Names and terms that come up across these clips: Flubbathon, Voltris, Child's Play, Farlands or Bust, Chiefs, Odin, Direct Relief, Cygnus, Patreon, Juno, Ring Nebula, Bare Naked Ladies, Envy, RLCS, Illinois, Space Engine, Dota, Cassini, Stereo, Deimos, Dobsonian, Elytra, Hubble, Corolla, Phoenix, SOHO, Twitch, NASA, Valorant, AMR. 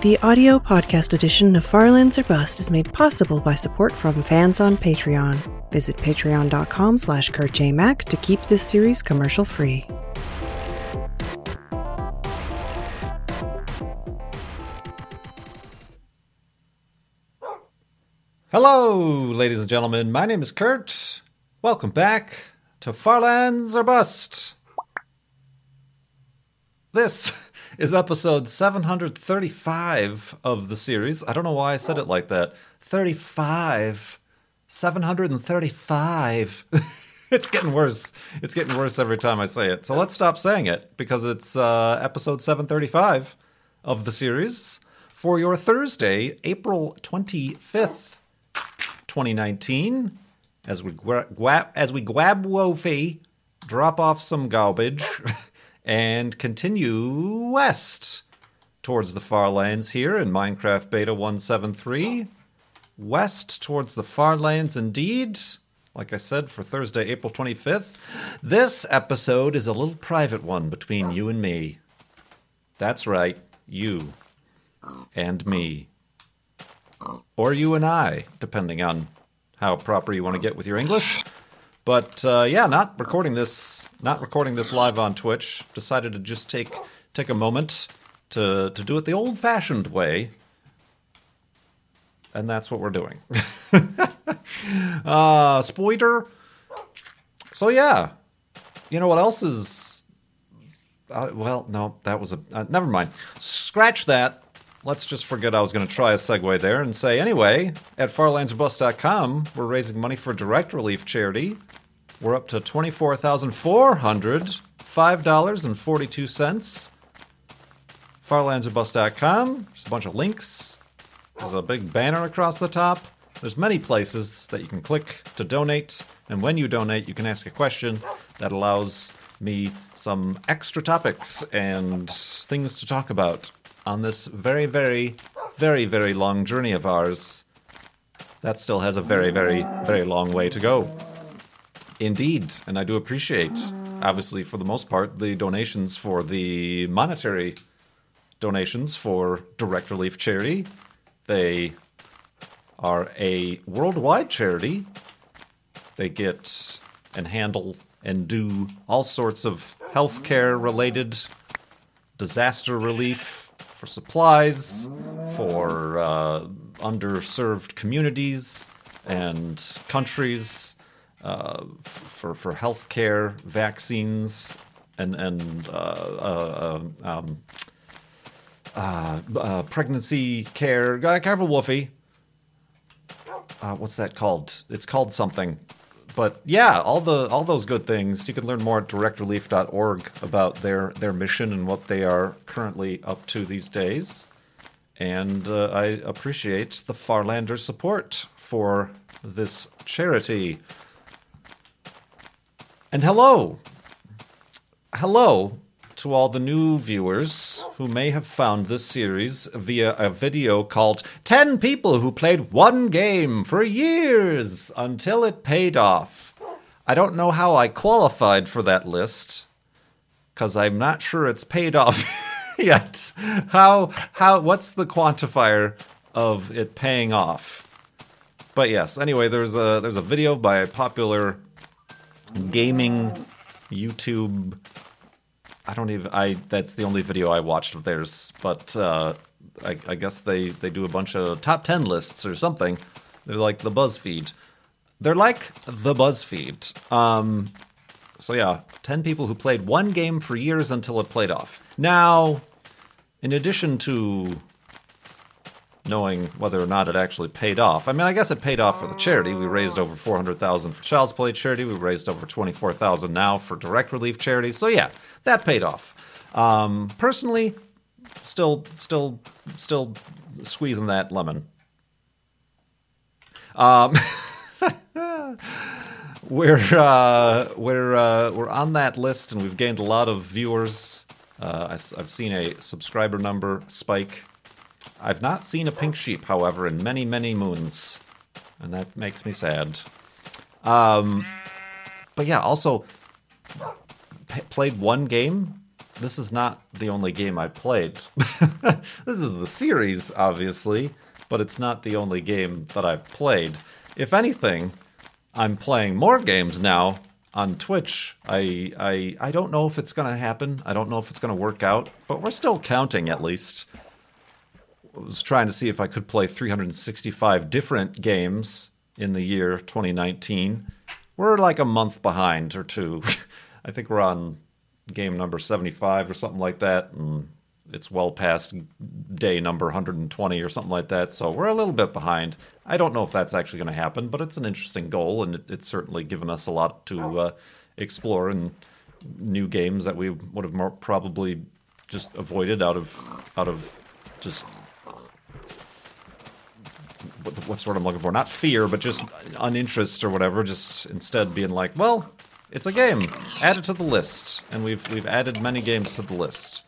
The audio podcast edition of Farlands or Bust is made possible by support from fans on Patreon. Visit patreon.com/KurtJMac to keep this series commercial free. Hello, ladies and gentlemen. My name is Kurt. Welcome back to Farlands or Bust. This is episode 735 of the series. I don't know why I said it like that. 35. 735. It's getting worse. It's getting worse every time I say it. So let's stop saying it, because it's episode 735 of the series for your Thursday, April 25th, 2019. As we drop off some garbage and continue west towards the far lands here in Minecraft Beta 173. West towards the far lands indeed. Like I said, for Thursday, April 25th. This episode is a little private one between you and me. That's right, you and me. Or you and I, depending on how proper you want to get with your English. But yeah, not recording this live on Twitch. Decided to just take a moment to do it the old-fashioned way. And that's what we're doing. Spoiler. So yeah, you know what else is? Well, no, that was a never mind. Scratch that. Let's just forget I was going to try a segue there and say, anyway, at farlandsbus.com, we're raising money for Direct Relief charity. We're up to $24,405.42. farlandsbus.com. There's a bunch of links. There's a big banner across the top. There's many places that you can click to donate. And when you donate, you can ask a question that allows me some extra topics and things to talk about on this very, very, very, very long journey of ours. That still has a very, very, very long way to go. Indeed. And I do appreciate, obviously, for the most part, the donations for the monetary donations for Direct Relief charity. They are a worldwide charity. They get and handle and do all sorts of healthcare-related, disaster relief, for supplies, for underserved communities and countries, for healthcare, vaccines, and pregnancy care. Careful, Wolfie. What's that called? It's called something. But yeah, all those good things. You can learn more at directrelief.org about their mission and what they are currently up to these days. And I appreciate the Farlander support for this charity. And hello. To all the new viewers who may have found this series via a video called 10 People Who Played One Game for Years Until It Paid Off. I don't know how I qualified for that list, because I'm not sure it's paid off yet. How? What's the quantifier of it paying off? But yes, anyway, there's a video by a popular gaming YouTube... that's the only video I watched of theirs, but I guess they do a bunch of top 10 lists or something. They're like the BuzzFeed. So yeah, 10 people who played one game for years until it played off. Now, in addition to knowing whether or not it actually paid off, I mean, I guess it paid off for the charity. We raised over $400,000 for Child's Play charity. We raised over $24,000 now for Direct Relief charity. So yeah, that paid off. Personally, still squeezing that lemon. We're on that list, and we've gained a lot of viewers. I've seen a subscriber number spike. I've not seen a pink sheep, however, in many, many moons. And that makes me sad. But yeah, also, played one game this is not the only game I played. This is the series, obviously, but it's not the only game that I've played. If anything, I'm playing more games now on Twitch. I don't know if it's going to happen. I don't know if it's going to work out, but we're still counting at least. I was trying to see if I could play 365 different games in the year 2019. We're like a month behind or two. I think we're on game number 75 or something like that, and it's well past day number 120 or something like that, so we're a little bit behind. I don't know if that's actually going to happen, but it's an interesting goal, and it's certainly given us a lot to explore and new games that we would have more probably just avoided out of just... What's the word I'm looking for? Not fear, but just uninterest or whatever. Just instead being like, well, it's a game. Add it to the list, and we've added many games to the list.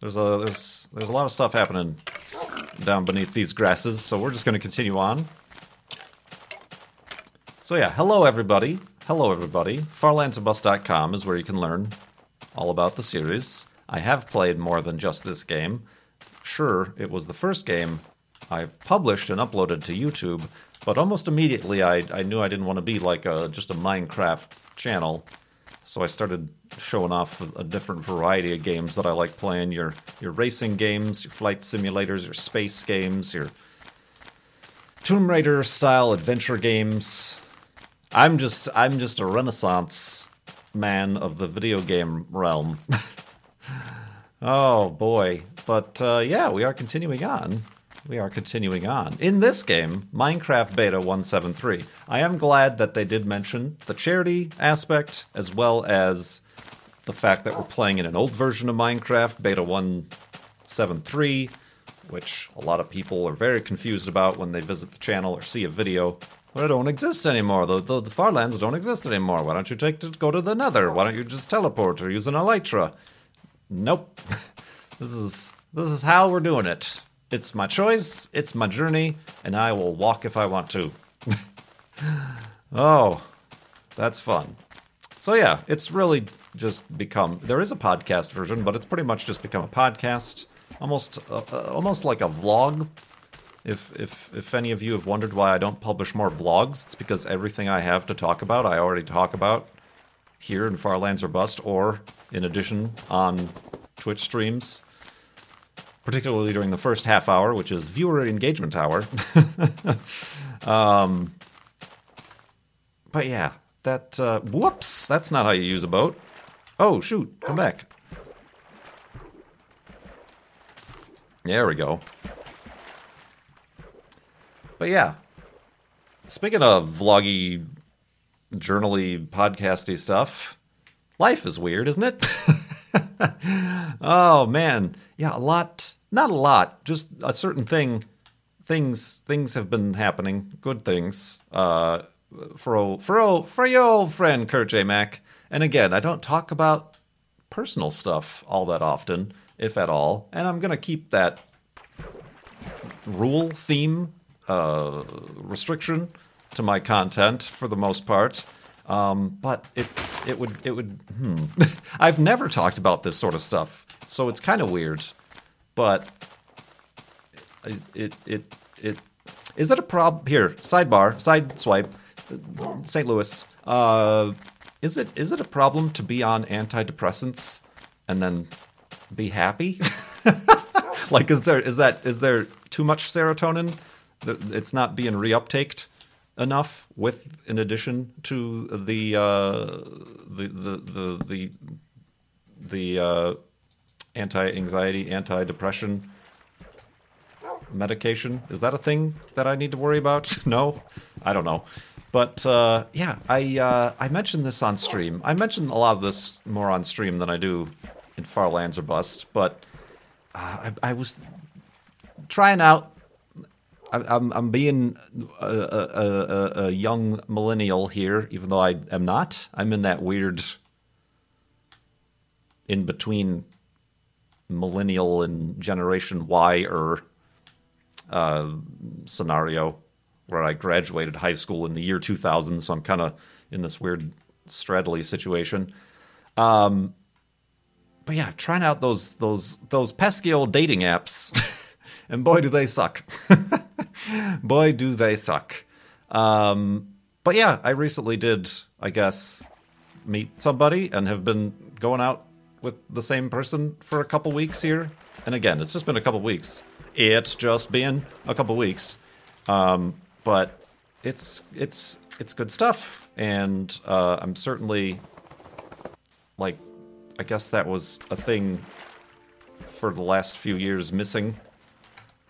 There's a lot of stuff happening down beneath these grasses, so we're just going to continue on. So yeah, hello everybody. Hello everybody. Farlandsbus.com is where you can learn all about the series. I have played more than just this game. Sure, it was the first game I published and uploaded to YouTube, but almost immediately I knew I didn't want to be like just a Minecraft channel, so I started showing off a different variety of games that I like playing. Your racing games, your flight simulators, your space games, your Tomb Raider-style adventure games. I'm just a renaissance man of the video game realm. Oh boy, but yeah, we are continuing on. We are continuing on. In this game, Minecraft Beta 173, I am glad that they did mention the charity aspect, as well as the fact that we're playing in an old version of Minecraft, Beta 173, which a lot of people are very confused about when they visit the channel or see a video. Well, it don't exist anymore. The Farlands don't exist anymore. Why don't you go to the Nether? Why don't you just teleport or use an Elytra? Nope. This is how we're doing it. It's my choice, it's my journey, and I will walk if I want to. Oh, that's fun. So yeah, it's really just become... There is a podcast version, but it's pretty much just become a podcast. Almost like a vlog. If any of you have wondered why I don't publish more vlogs, it's because everything I have to talk about, I already talk about here in Farlands or Bust, or in addition on Twitch streams. Particularly during the first half hour, which is viewer engagement hour. But yeah, that... whoops! That's not how you use a boat. Oh, shoot. Come back. There we go. But yeah. Speaking of vloggy, journal-y, podcasty stuff, life is weird, isn't it? Oh, man. Yeah, a lot. Not a lot. Just a certain thing. Things have been happening. Good things. For your old friend Kurt J. Mac. And again, I don't talk about personal stuff all that often, if at all. And I'm gonna keep that rule, theme, restriction to my content for the most part. But it would. I've never talked about this sort of stuff, so it's kind of weird. But it is it a problem here? Sideswipe, St. Louis. Is it a problem to be on antidepressants and then be happy? Like, is there too much serotonin? It's not being reuptaked enough, with in addition to the anti-anxiety, anti-depression medication. Is that a thing that I need to worry about? No, I don't know. But yeah, I mentioned this on stream. I mentioned a lot of this more on stream than I do in Farlands or Bust. But I was trying out. I'm being a young millennial here, even though I am not. I'm in that weird in-between millennial and Generation Y-er scenario where I graduated high school in the year 2000, so I'm kind of in this weird straddly situation. But yeah, trying out those pesky old dating apps, and boy do they suck. Boy do they suck. But yeah, I recently did, I guess, meet somebody and have been going out with the same person for a couple weeks here. And again, it's just been a couple weeks. It's just been a couple weeks. But it's good stuff. And I'm certainly, like, I guess that was a thing for the last few years missing.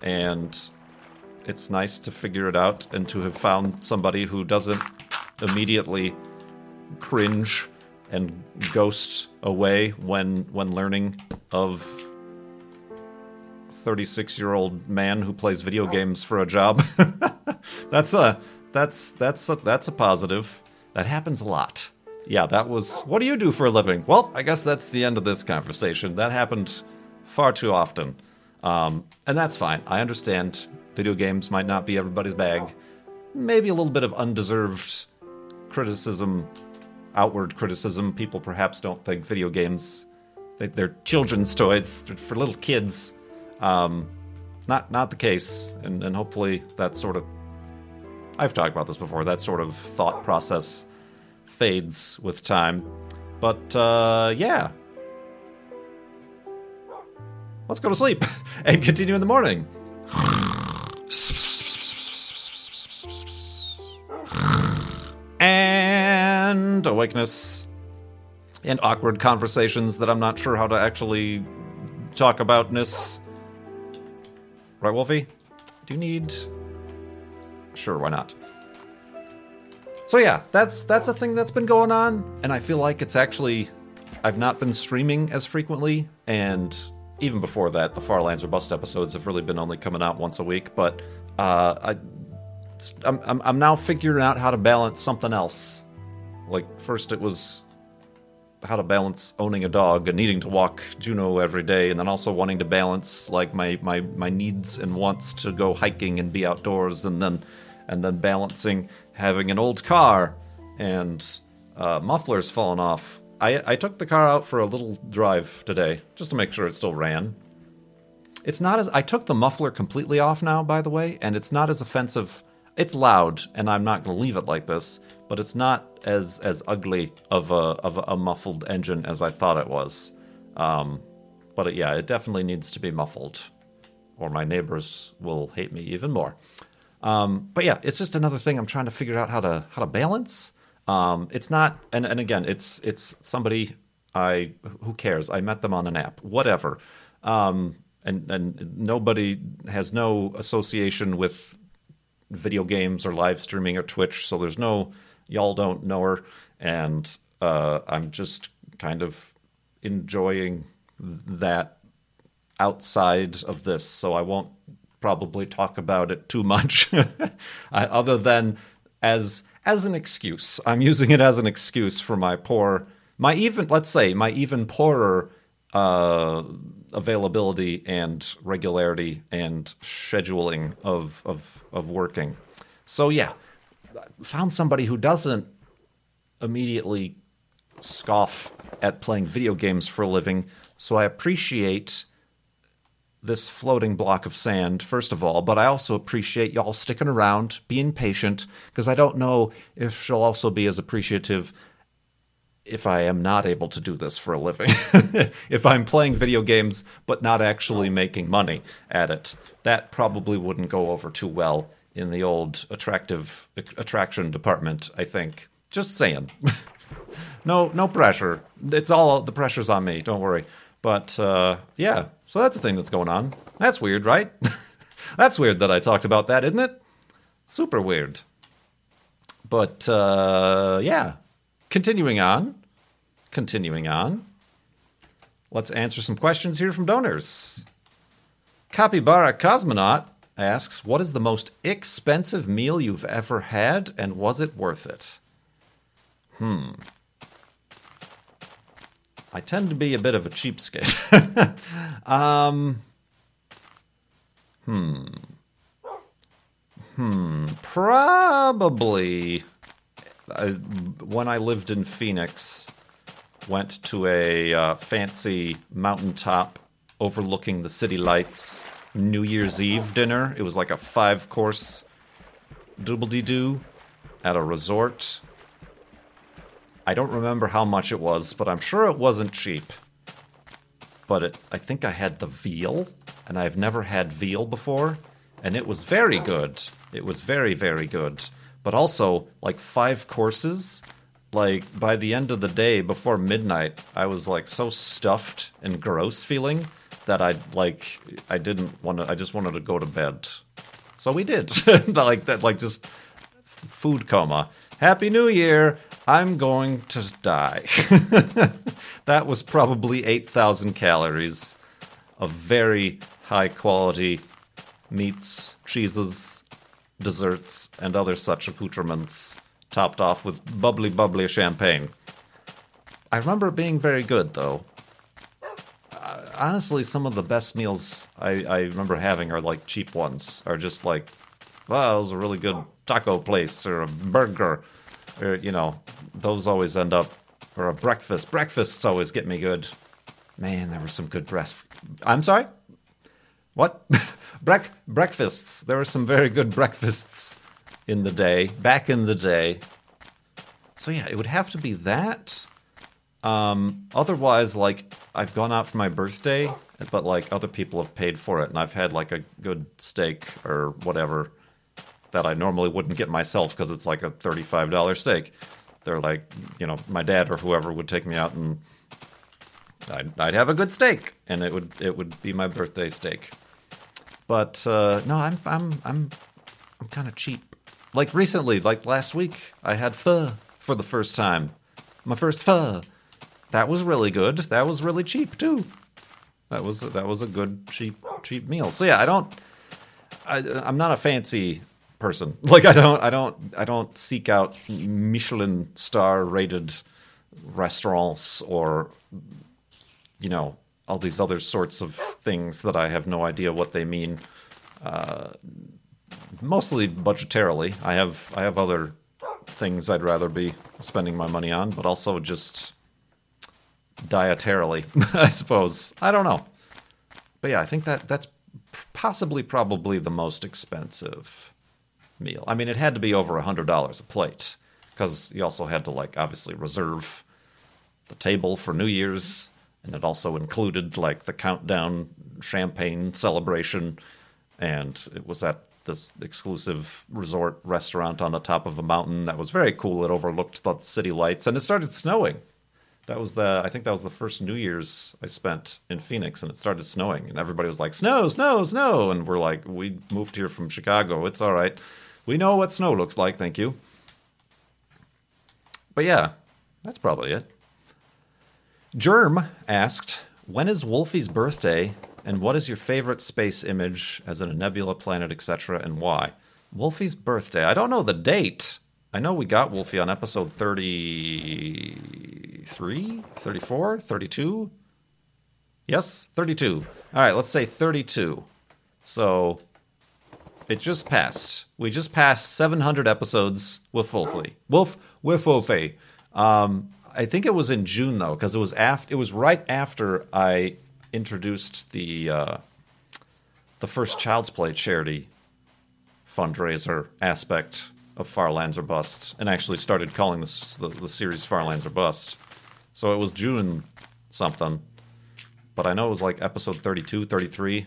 And it's nice to figure it out and to have found somebody who doesn't immediately cringe and ghost away when learning of 36-year-old man who plays video games for a job. That's a positive. That happens a lot. Yeah, that was, what do you do for a living? Well, I guess that's the end of this conversation. That happened far too often. And that's fine. I understand video games might not be everybody's bag. Maybe a little bit of undeserved criticism, outward criticism. People perhaps don't think video games, they're children's toys for little kids. Not the case. And hopefully that sort of, I've talked about this before, that sort of thought process fades with time. But, yeah. Let's go to sleep and continue in the morning. And awakeness and awkward conversations that I'm not sure how to actually talk about-ness. Right, Wolfie? Do you need... Sure, why not? So yeah, that's a thing that's been going on, and I feel like it's actually... I've not been streaming as frequently, and even before that, the Farlands or Bust episodes have really been only coming out once a week, but I'm now figuring out how to balance something else. Like, first it was how to balance owning a dog and needing to walk Juno every day, and then also wanting to balance, like, my needs and wants to go hiking and be outdoors, and then balancing having an old car and mufflers falling off. I took the car out for a little drive today, just to make sure it still ran. It's not as... I took the muffler completely off now, by the way, and it's not as offensive... It's loud, and I'm not going to leave it like this, but it's not as ugly of a muffled engine as I thought it was. But it definitely needs to be muffled, or my neighbors will hate me even more. But yeah, it's just another thing I'm trying to figure out how to balance. It's not, and again, it's somebody who cares? I met them on an app, whatever, and nobody has no association with video games or live streaming or Twitch, so there's no, y'all don't know her, and I'm just kind of enjoying that outside of this, so I won't probably talk about it too much, other than as an excuse. I'm using it as an excuse for my even poorer availability and regularity and scheduling of working. So yeah, found somebody who doesn't immediately scoff at playing video games for a living. So I appreciate this floating block of sand, first of all, but I also appreciate y'all sticking around, being patient, because I don't know if she'll also be as appreciative if I am not able to do this for a living, if I'm playing video games but not actually making money at it. That probably wouldn't go over too well in the old attraction department, I think. Just saying. No pressure. It's all, the pressure's on me, don't worry. But yeah, so that's the thing that's going on. That's weird, right? That's weird that I talked about that, isn't it? Super weird. But yeah. Continuing on. Let's answer some questions here from donors. Capybara Cosmonaut asks, what is the most expensive meal you've ever had, and was it worth it? I tend to be a bit of a cheapskate. Probably... when I lived in Phoenix, went to a fancy mountaintop overlooking the city lights New Year's Eve dinner. It was like a 5-course double-de-doo at a resort. I don't remember how much it was, but I'm sure it wasn't cheap. But I think I had the veal, and I've never had veal before, and it was very good. It was very, very good. But also, like, 5 courses. Like, by the end of the day, before midnight, I was, like, so stuffed and gross feeling that I didn't want to, I just wanted to go to bed. So we did. Just food coma. Happy New Year! I'm going to die. That was probably 8,000 calories of very high-quality meats, cheeses, desserts, and other such accoutrements, topped off with bubbly champagne. I remember it being very good, though. Honestly, some of the best meals I remember having are, like, cheap ones. Are just like, wow, it was a really good taco place, or a burger, or, you know, those always end up, or a breakfast. Breakfasts always get me good. Man, there were some good I'm sorry? What? Breakfasts. There were some very good breakfasts in the day, back in the day. So yeah, it would have to be that. Otherwise, like, I've gone out for my birthday, but, like, other people have paid for it, and I've had, like, a good steak or whatever that I normally wouldn't get myself because it's, like, a $35 steak. They're like, you know, my dad or whoever would take me out, and I'd have a good steak, and it would be my birthday steak. But no, I'm kind of cheap. Like recently, like last week, I had pho for the first time. My first pho. That was really good. That was really cheap too. That was a good cheap meal. So yeah, I'm not a fancy person. Like I don't seek out Michelin star rated restaurants or, you know, all these other sorts of things that I have no idea what they mean. Mostly budgetarily. I have other things I'd rather be spending my money on, but also just dietarily, I suppose. I don't know. But yeah, I think that's probably the most expensive meal. I mean, it had to be over $100 a plate, because you also had to, like, obviously reserve the table for New Year's. And it also included, like, the countdown champagne celebration. And it was at this exclusive resort restaurant on the top of a mountain that was very cool. It overlooked the city lights. And it started snowing. I think that was the first New Year's I spent in Phoenix. And it started snowing. And everybody was like, snow, snow, snow. And we're like, we moved here from Chicago. It's all right. We know what snow looks like. Thank you. But yeah, that's probably it. Germ asked, when is Wolfie's birthday, and what is your favorite space image, as in a nebula, planet, etc., and why? Wolfie's birthday. I don't know the date. I know we got Wolfie on episode 33, 34, 32? Yes, 32. All right, let's say 32. So it just passed. We just passed 700 episodes with Wolfie. With Wolfie. I think it was in June, though, because it was right after I introduced the first Child's Play charity fundraiser aspect of Farlands or Bust, and actually started calling the series Farlands or Bust. So it was June something, but I know it was like episode 32, 33.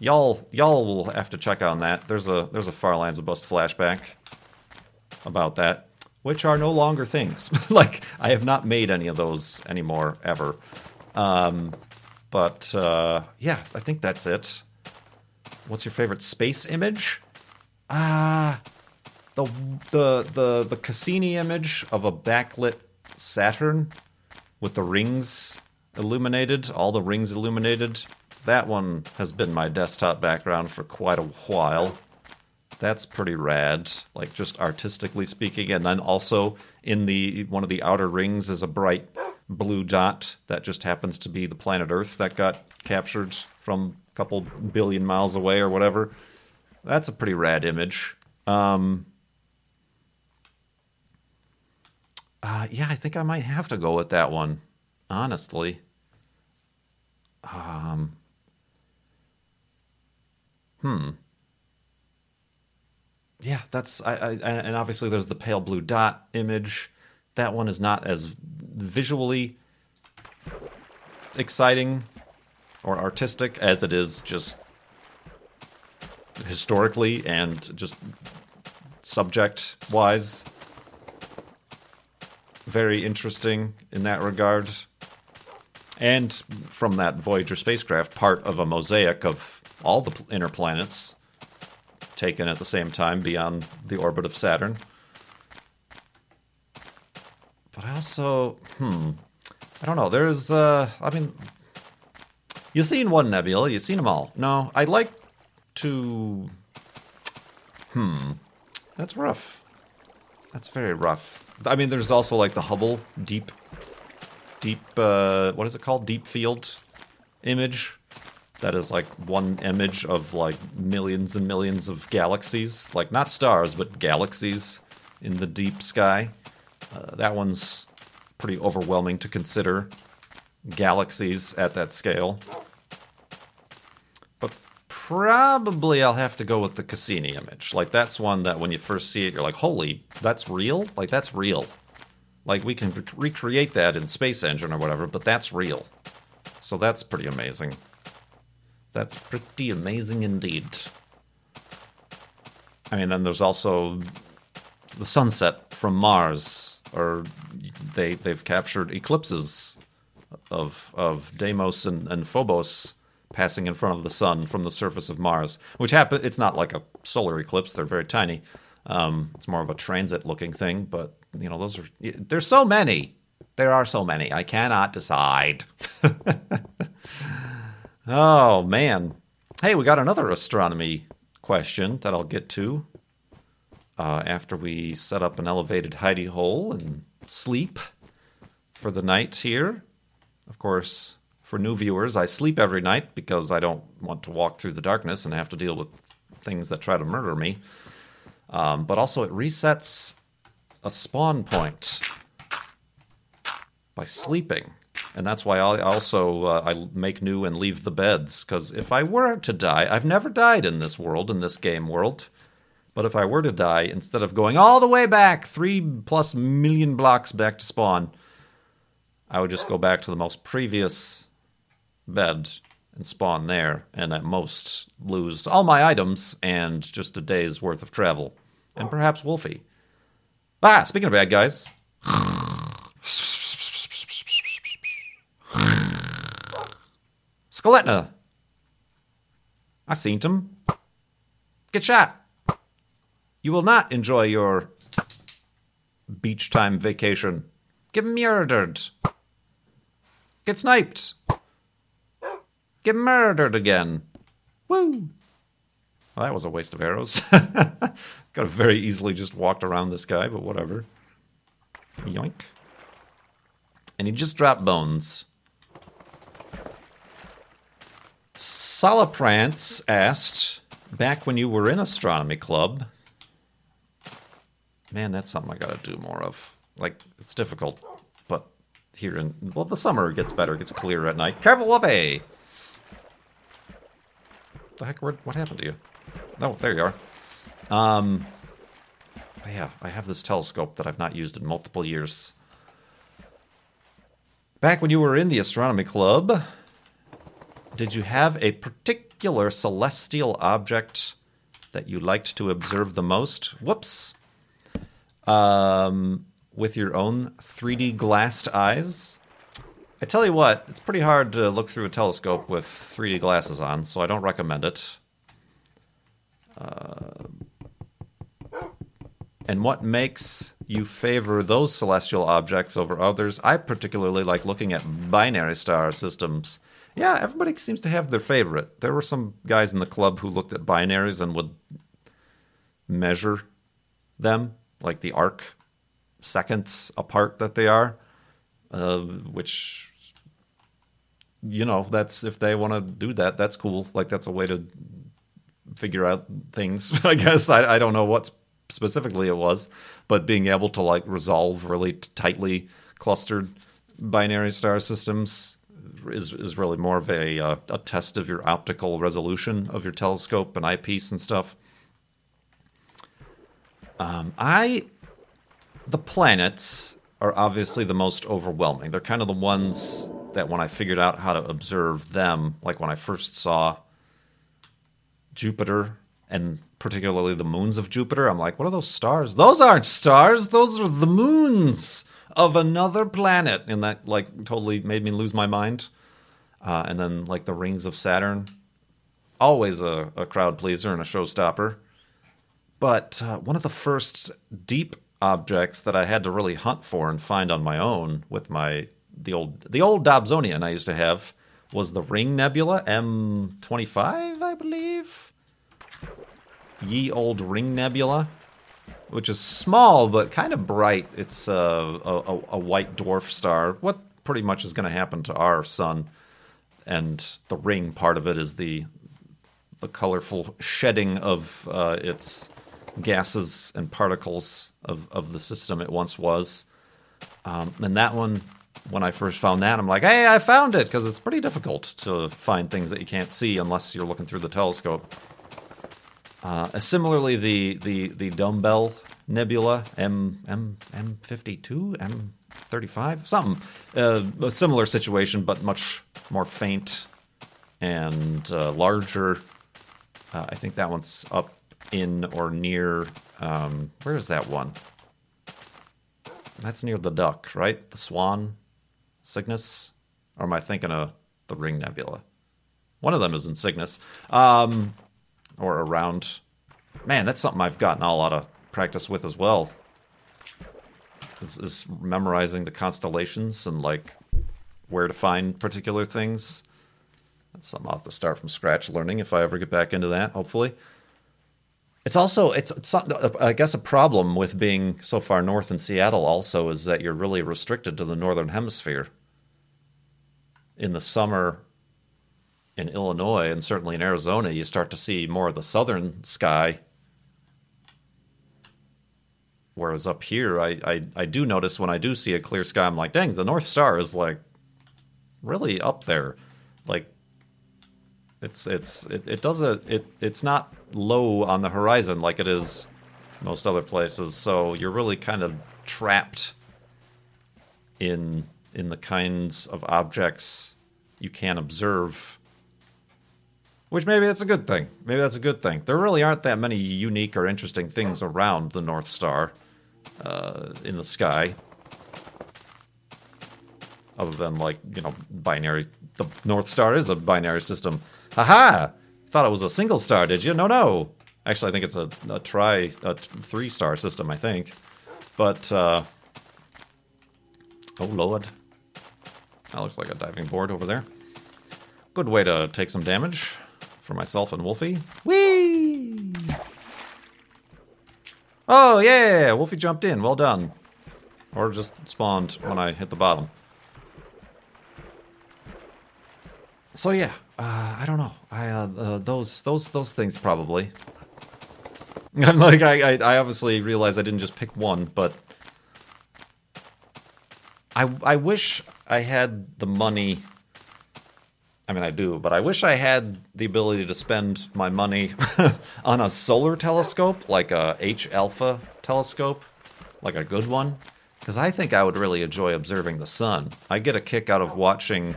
Y'all will have to check on that. There's a Farlands or Bust flashback about that, which are no longer things. Like, I have not made any of those anymore, ever. Yeah, I think that's it. What's your favorite space image? The Cassini image of a backlit Saturn with the rings illuminated, all the rings illuminated. That one has been my desktop background for quite a while. That's pretty rad, like, just artistically speaking. And then also in one of the outer rings is a bright blue dot that just happens to be the planet Earth that got captured from a couple billion miles away or whatever. That's a pretty rad image. Yeah, I think I might have to go with that one. honestly. Yeah, that's and obviously there's the pale blue dot image. That one is not as visually exciting or artistic as it is just historically and just subject-wise. Very interesting in that regard. And from that Voyager spacecraft, part of a mosaic of all the inner planets taken at the same time beyond the orbit of Saturn. But I also, I don't know. There's, I mean, you've seen one nebula. You've seen them all. No, I'd like to, that's rough. That's very rough. I mean, there's also like the Hubble deep, what is it called? Deep field image. That is like one image of like millions and millions of galaxies. Like not stars, but galaxies in the deep sky. That one's pretty overwhelming to consider galaxies at that scale. But probably I'll have to go with the Cassini image. Like, that's one that when you first see it, you're like, holy, that's real? Like, that's real. Like, we can recreate that in Space Engine or whatever, but that's real. So that's pretty amazing. That's pretty amazing indeed. I mean, then there's also the sunset from Mars, or they've captured eclipses of Deimos and Phobos passing in front of the sun from the surface of Mars, which happen. It's not like a solar eclipse; they're very tiny. It's more of a transit-looking thing. But you know, those are there's so many. There are so many. I cannot decide. Oh man! Hey, we got another astronomy question that I'll get to. After we set up an elevated hidey hole and sleep for the night here. Of course, for new viewers, I sleep every night because I don't want to walk through the darkness and have to deal with things that try to murder me. But also it resets a spawn point by sleeping. And that's why I also I make new and leave the beds. Because if I were to die, I've never died in this world, in this game world. But if I were to die, instead of going all the way back, 3+ million blocks back to spawn, I would just go back to the most previous bed and spawn there, and at most lose all my items and just a day's worth of travel. And perhaps Wolfie. Ah, speaking of bad guys. Skeletna. I seen him. Get shot. You will not enjoy your beach time vacation. Get murdered. Get sniped. Get murdered again. Woo! Well, that was a waste of arrows. Could have very easily just walked around this guy, but whatever. Yoink. And he just dropped bones. Solaprance asked, back when you were in astronomy club... Man, that's something I gotta do more of. Like, it's difficult, but here in... Well, the summer gets better, gets clearer at night. Careful, Wolfie! The heck, what happened to you? Oh, there you are. But yeah, I have this telescope that I've not used in multiple years. Back when you were in the astronomy club, did you have a particular celestial object that you liked to observe the most? Whoops! With your own 3D glassed eyes. I tell you what, it's pretty hard to look through a telescope with 3D glasses on, so I don't recommend it. And what makes you favor those celestial objects over others? I particularly like looking at binary star systems. Yeah, everybody seems to have their favorite. There were some guys in the club who looked at binaries and would measure them. Like the arc seconds apart that they are, which, you know, that's if they want to do that, that's cool. Like, that's a way to figure out things, I guess. I don't know what specifically it was, but being able to, like, resolve really tightly clustered binary star systems is really more of a test of your optical resolution of your telescope and eyepiece and stuff. The planets are obviously the most overwhelming. They're kind of the ones that when I figured out how to observe them, like when I first saw Jupiter and particularly the moons of Jupiter, I'm like, what are those stars? Those aren't stars. Those are the moons of another planet. And that like totally made me lose my mind. And then like the rings of Saturn, always a crowd pleaser and a showstopper. But one of the first deep objects that I had to really hunt for and find on my own with the old Dobsonian I used to have was the Ring Nebula, M25, I believe. Ye Old Ring Nebula, which is small but kind of bright. It's a white dwarf star, what pretty much is going to happen to our sun. And the ring part of it is the colorful shedding of its gases and particles of the system it once was. And that one, when I first found that, I'm like, hey, I found it, because it's pretty difficult to find things that you can't see unless you're looking through the telescope. Similarly, the Dumbbell Nebula, M52, M35, something. A similar situation, but much more faint and larger. I think that one's up in or near, where is that one? That's near the duck, right? The swan, Cygnus? Or am I thinking of the Ring Nebula? One of them is in Cygnus. Or around. Man, that's something I've gotten a lot of practice with as well. Is memorizing the constellations and like where to find particular things. That's something I'll have to start from scratch learning if I ever get back into that, hopefully. It's also, it's I guess a problem with being so far north in Seattle also is that you're really restricted to the northern hemisphere. In the summer in Illinois and certainly in Arizona, you start to see more of the southern sky. Whereas up here, I do notice when I do see a clear sky, I'm like, dang, the North Star is like really up there. Like it's not low on the horizon like it is most other places, so you're really kind of trapped in the kinds of objects you can observe, which maybe that's a good thing. There really aren't that many unique or interesting things around the North Star in the sky, other than like, you know, binary. The North Star is a binary system. Haha! Thought it was a single star, did you? No. Actually, I think it's a three-star system, I think. But, oh, Lord. That looks like a diving board over there. Good way to take some damage for myself and Wolfie. Whee! Oh, yeah! Wolfie jumped in. Well done. Or just spawned when I hit the bottom. So, yeah. I don't know. Those things probably. I'm like, I obviously realize I didn't just pick one, but I wish I had the money. I mean, I do, but I wish I had the ability to spend my money on a solar telescope, like a H-alpha telescope, like a good one, because I think I would really enjoy observing the sun. I get a kick out of watching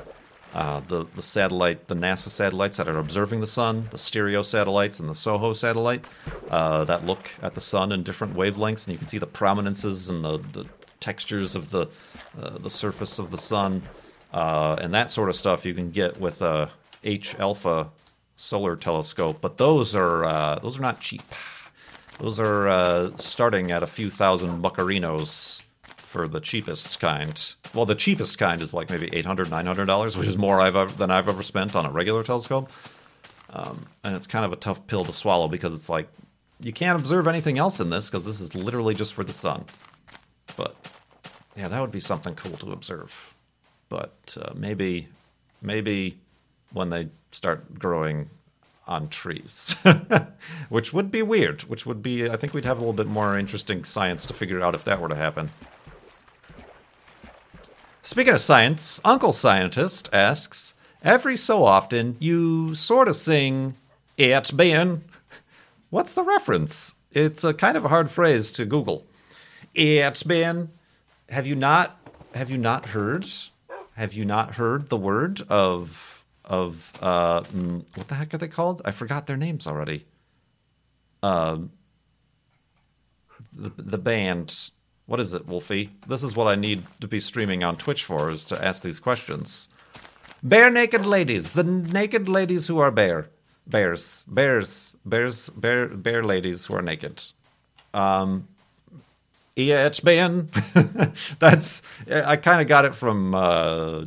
the NASA satellites that are observing the sun, the Stereo satellites and the SOHO satellite that look at the sun in different wavelengths, and you can see the prominences and the textures of the surface of the sun, and that sort of stuff you can get with a H-alpha solar telescope. But those are not cheap. Those are starting at a few thousand buccarinos. For the cheapest kind. Well, the cheapest kind is like maybe $800, $900, which is more than I've ever spent on a regular telescope. And it's kind of a tough pill to swallow because it's like, you can't observe anything else in this because this is literally just for the sun. But yeah, that would be something cool to observe. But maybe when they start growing on trees, which would be weird, I think we'd have a little bit more interesting science to figure out if that were to happen. Speaking of science, Uncle Scientist asks, every so often you sort of sing, "It's been." What's the reference? It's a kind of a hard phrase to Google. It's been. Have you not heard the word of what the heck are they called? I forgot their names already. The band. What is it, Wolfie? This is what I need to be streaming on Twitch for, is to ask these questions. Bare Naked Ladies. The naked ladies who are bare. Bare ladies who are naked. Yeah, it's been. That's, I kind of got it from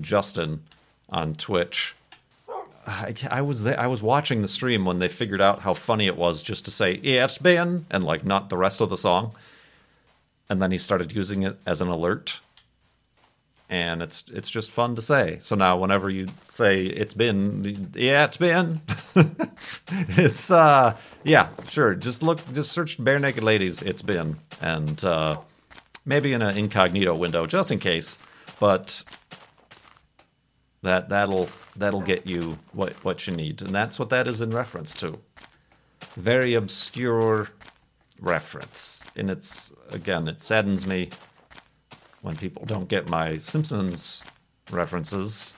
Justin on Twitch. I was there, I was watching the stream when they figured out how funny it was just to say, "Yeah, it's been," and like not the rest of the song. And then he started using it as an alert. And it's just fun to say. So now whenever you say "it's been," yeah, it's been. It's yeah, sure. Just search Bare Naked Ladies, "It's been," and maybe in an incognito window just in case. But that'll get you what you need, and that's what that is in reference to. Very obscure reference, and it saddens me when people don't get my Simpsons references.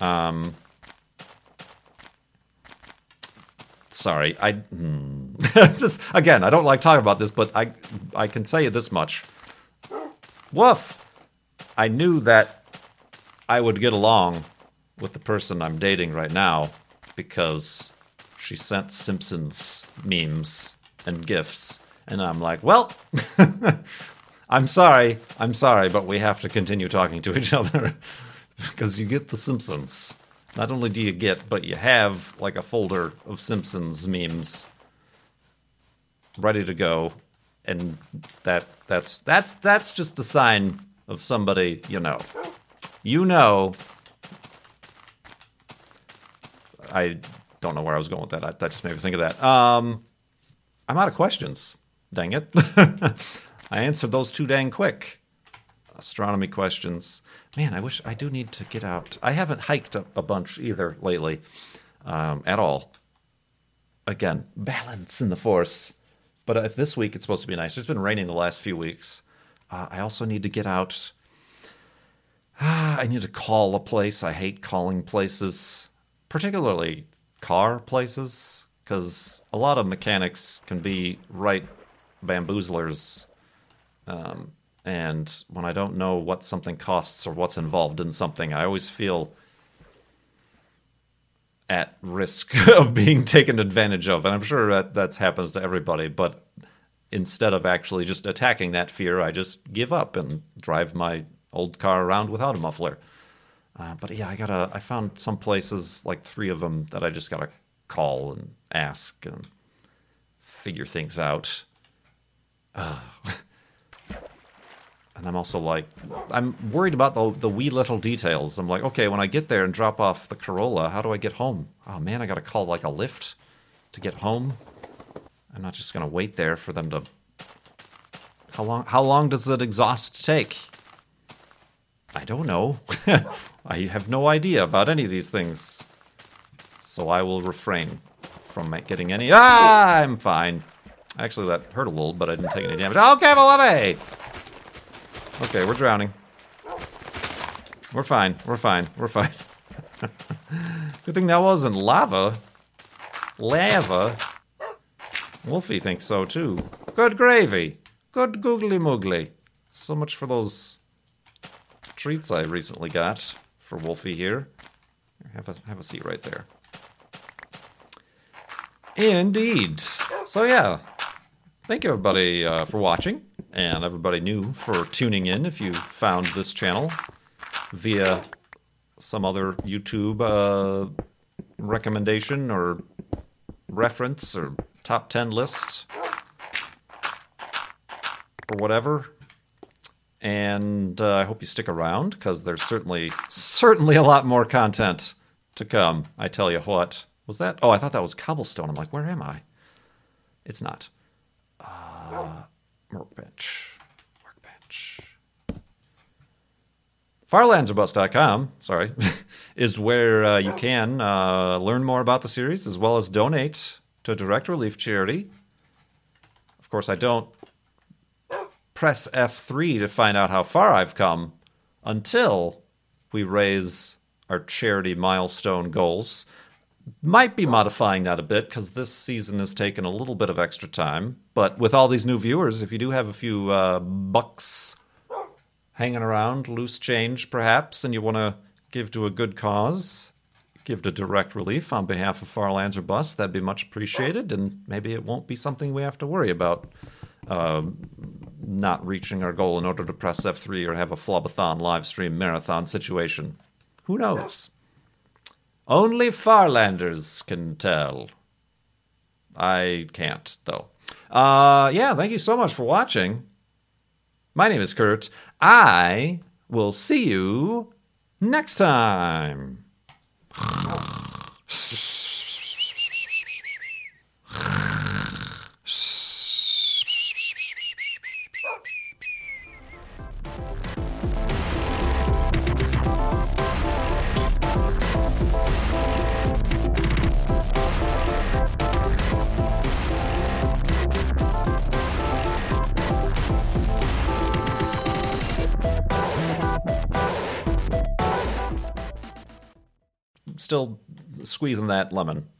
Sorry, this, again, I don't like talking about this, but I can say this much. Woof! I knew that I would get along with the person I'm dating right now because she sent Simpsons memes and GIFs, and I'm like, well... I'm sorry, but we have to continue talking to each other because you get the Simpsons. Not only do you get, but you have like a folder of Simpsons memes ready to go, and that's just a sign of somebody, you know. I don't know where I was going with that. That just made me think of that. I'm out of questions. Dang it. I answered those too dang quick. Astronomy questions. Man, I do need to get out. I haven't hiked a bunch either lately at all. Again, balance in the force. But this week it's supposed to be nice. It's been raining the last few weeks. I also need to get out. I need to call a place. I hate calling places, particularly car places, because a lot of mechanics can be right bamboozlers. And when I don't know what something costs or what's involved in something, I always feel at risk of being taken advantage of. And I'm sure that happens to everybody. But instead of actually just attacking that fear, I just give up and drive my old car around without a muffler. But yeah, I found some places, like 3 of them, that I just got to call and ask and figure things out. And I'm also like, I'm worried about the wee little details. I'm like, okay, when I get there and drop off the Corolla, how do I get home? Oh man, I gotta call like a Lyft to get home. I'm not just gonna wait there for them to... How long does an exhaust take? I don't know. I have no idea about any of these things. So I will refrain from getting any... I'm fine. Actually, that hurt a little, but I didn't take any damage. Okay, beloved! Okay, we're drowning. We're fine. Good thing that wasn't lava. Lava. Wolfie thinks so, too. Good gravy. Good googly moogly. So much for those treats I recently got for Wolfie here. Have a seat right there. Indeed. So, yeah. Thank you, everybody, for watching, and everybody new for tuning in. If you found this channel via some other YouTube recommendation or reference or top 10 list or whatever, and I hope you stick around because there's certainly a lot more content to come. I tell you what. Was that? Oh, I thought that was cobblestone. I'm like, where am I? It's not. Workbench. FarlandsOrBust.com, is where you can learn more about the series as well as donate to Direct Relief Charity. Of course, I don't press F3 to find out how far I've come until we raise our charity milestone goals. Might be modifying that a bit because this season has taken a little bit of extra time. But with all these new viewers, if you do have a few bucks hanging around, loose change perhaps, and you want to give to a good cause, give to Direct Relief on behalf of Farlands or Bust, that'd be much appreciated, and maybe it won't be something we have to worry about not reaching our goal in order to press F3 or have a Flubbathon live stream marathon situation. Who knows? Only Farlanders can tell. I can't, though. Yeah, thank you so much for watching. My name is Kurt. I will see you next time. Still squeezing that lemon.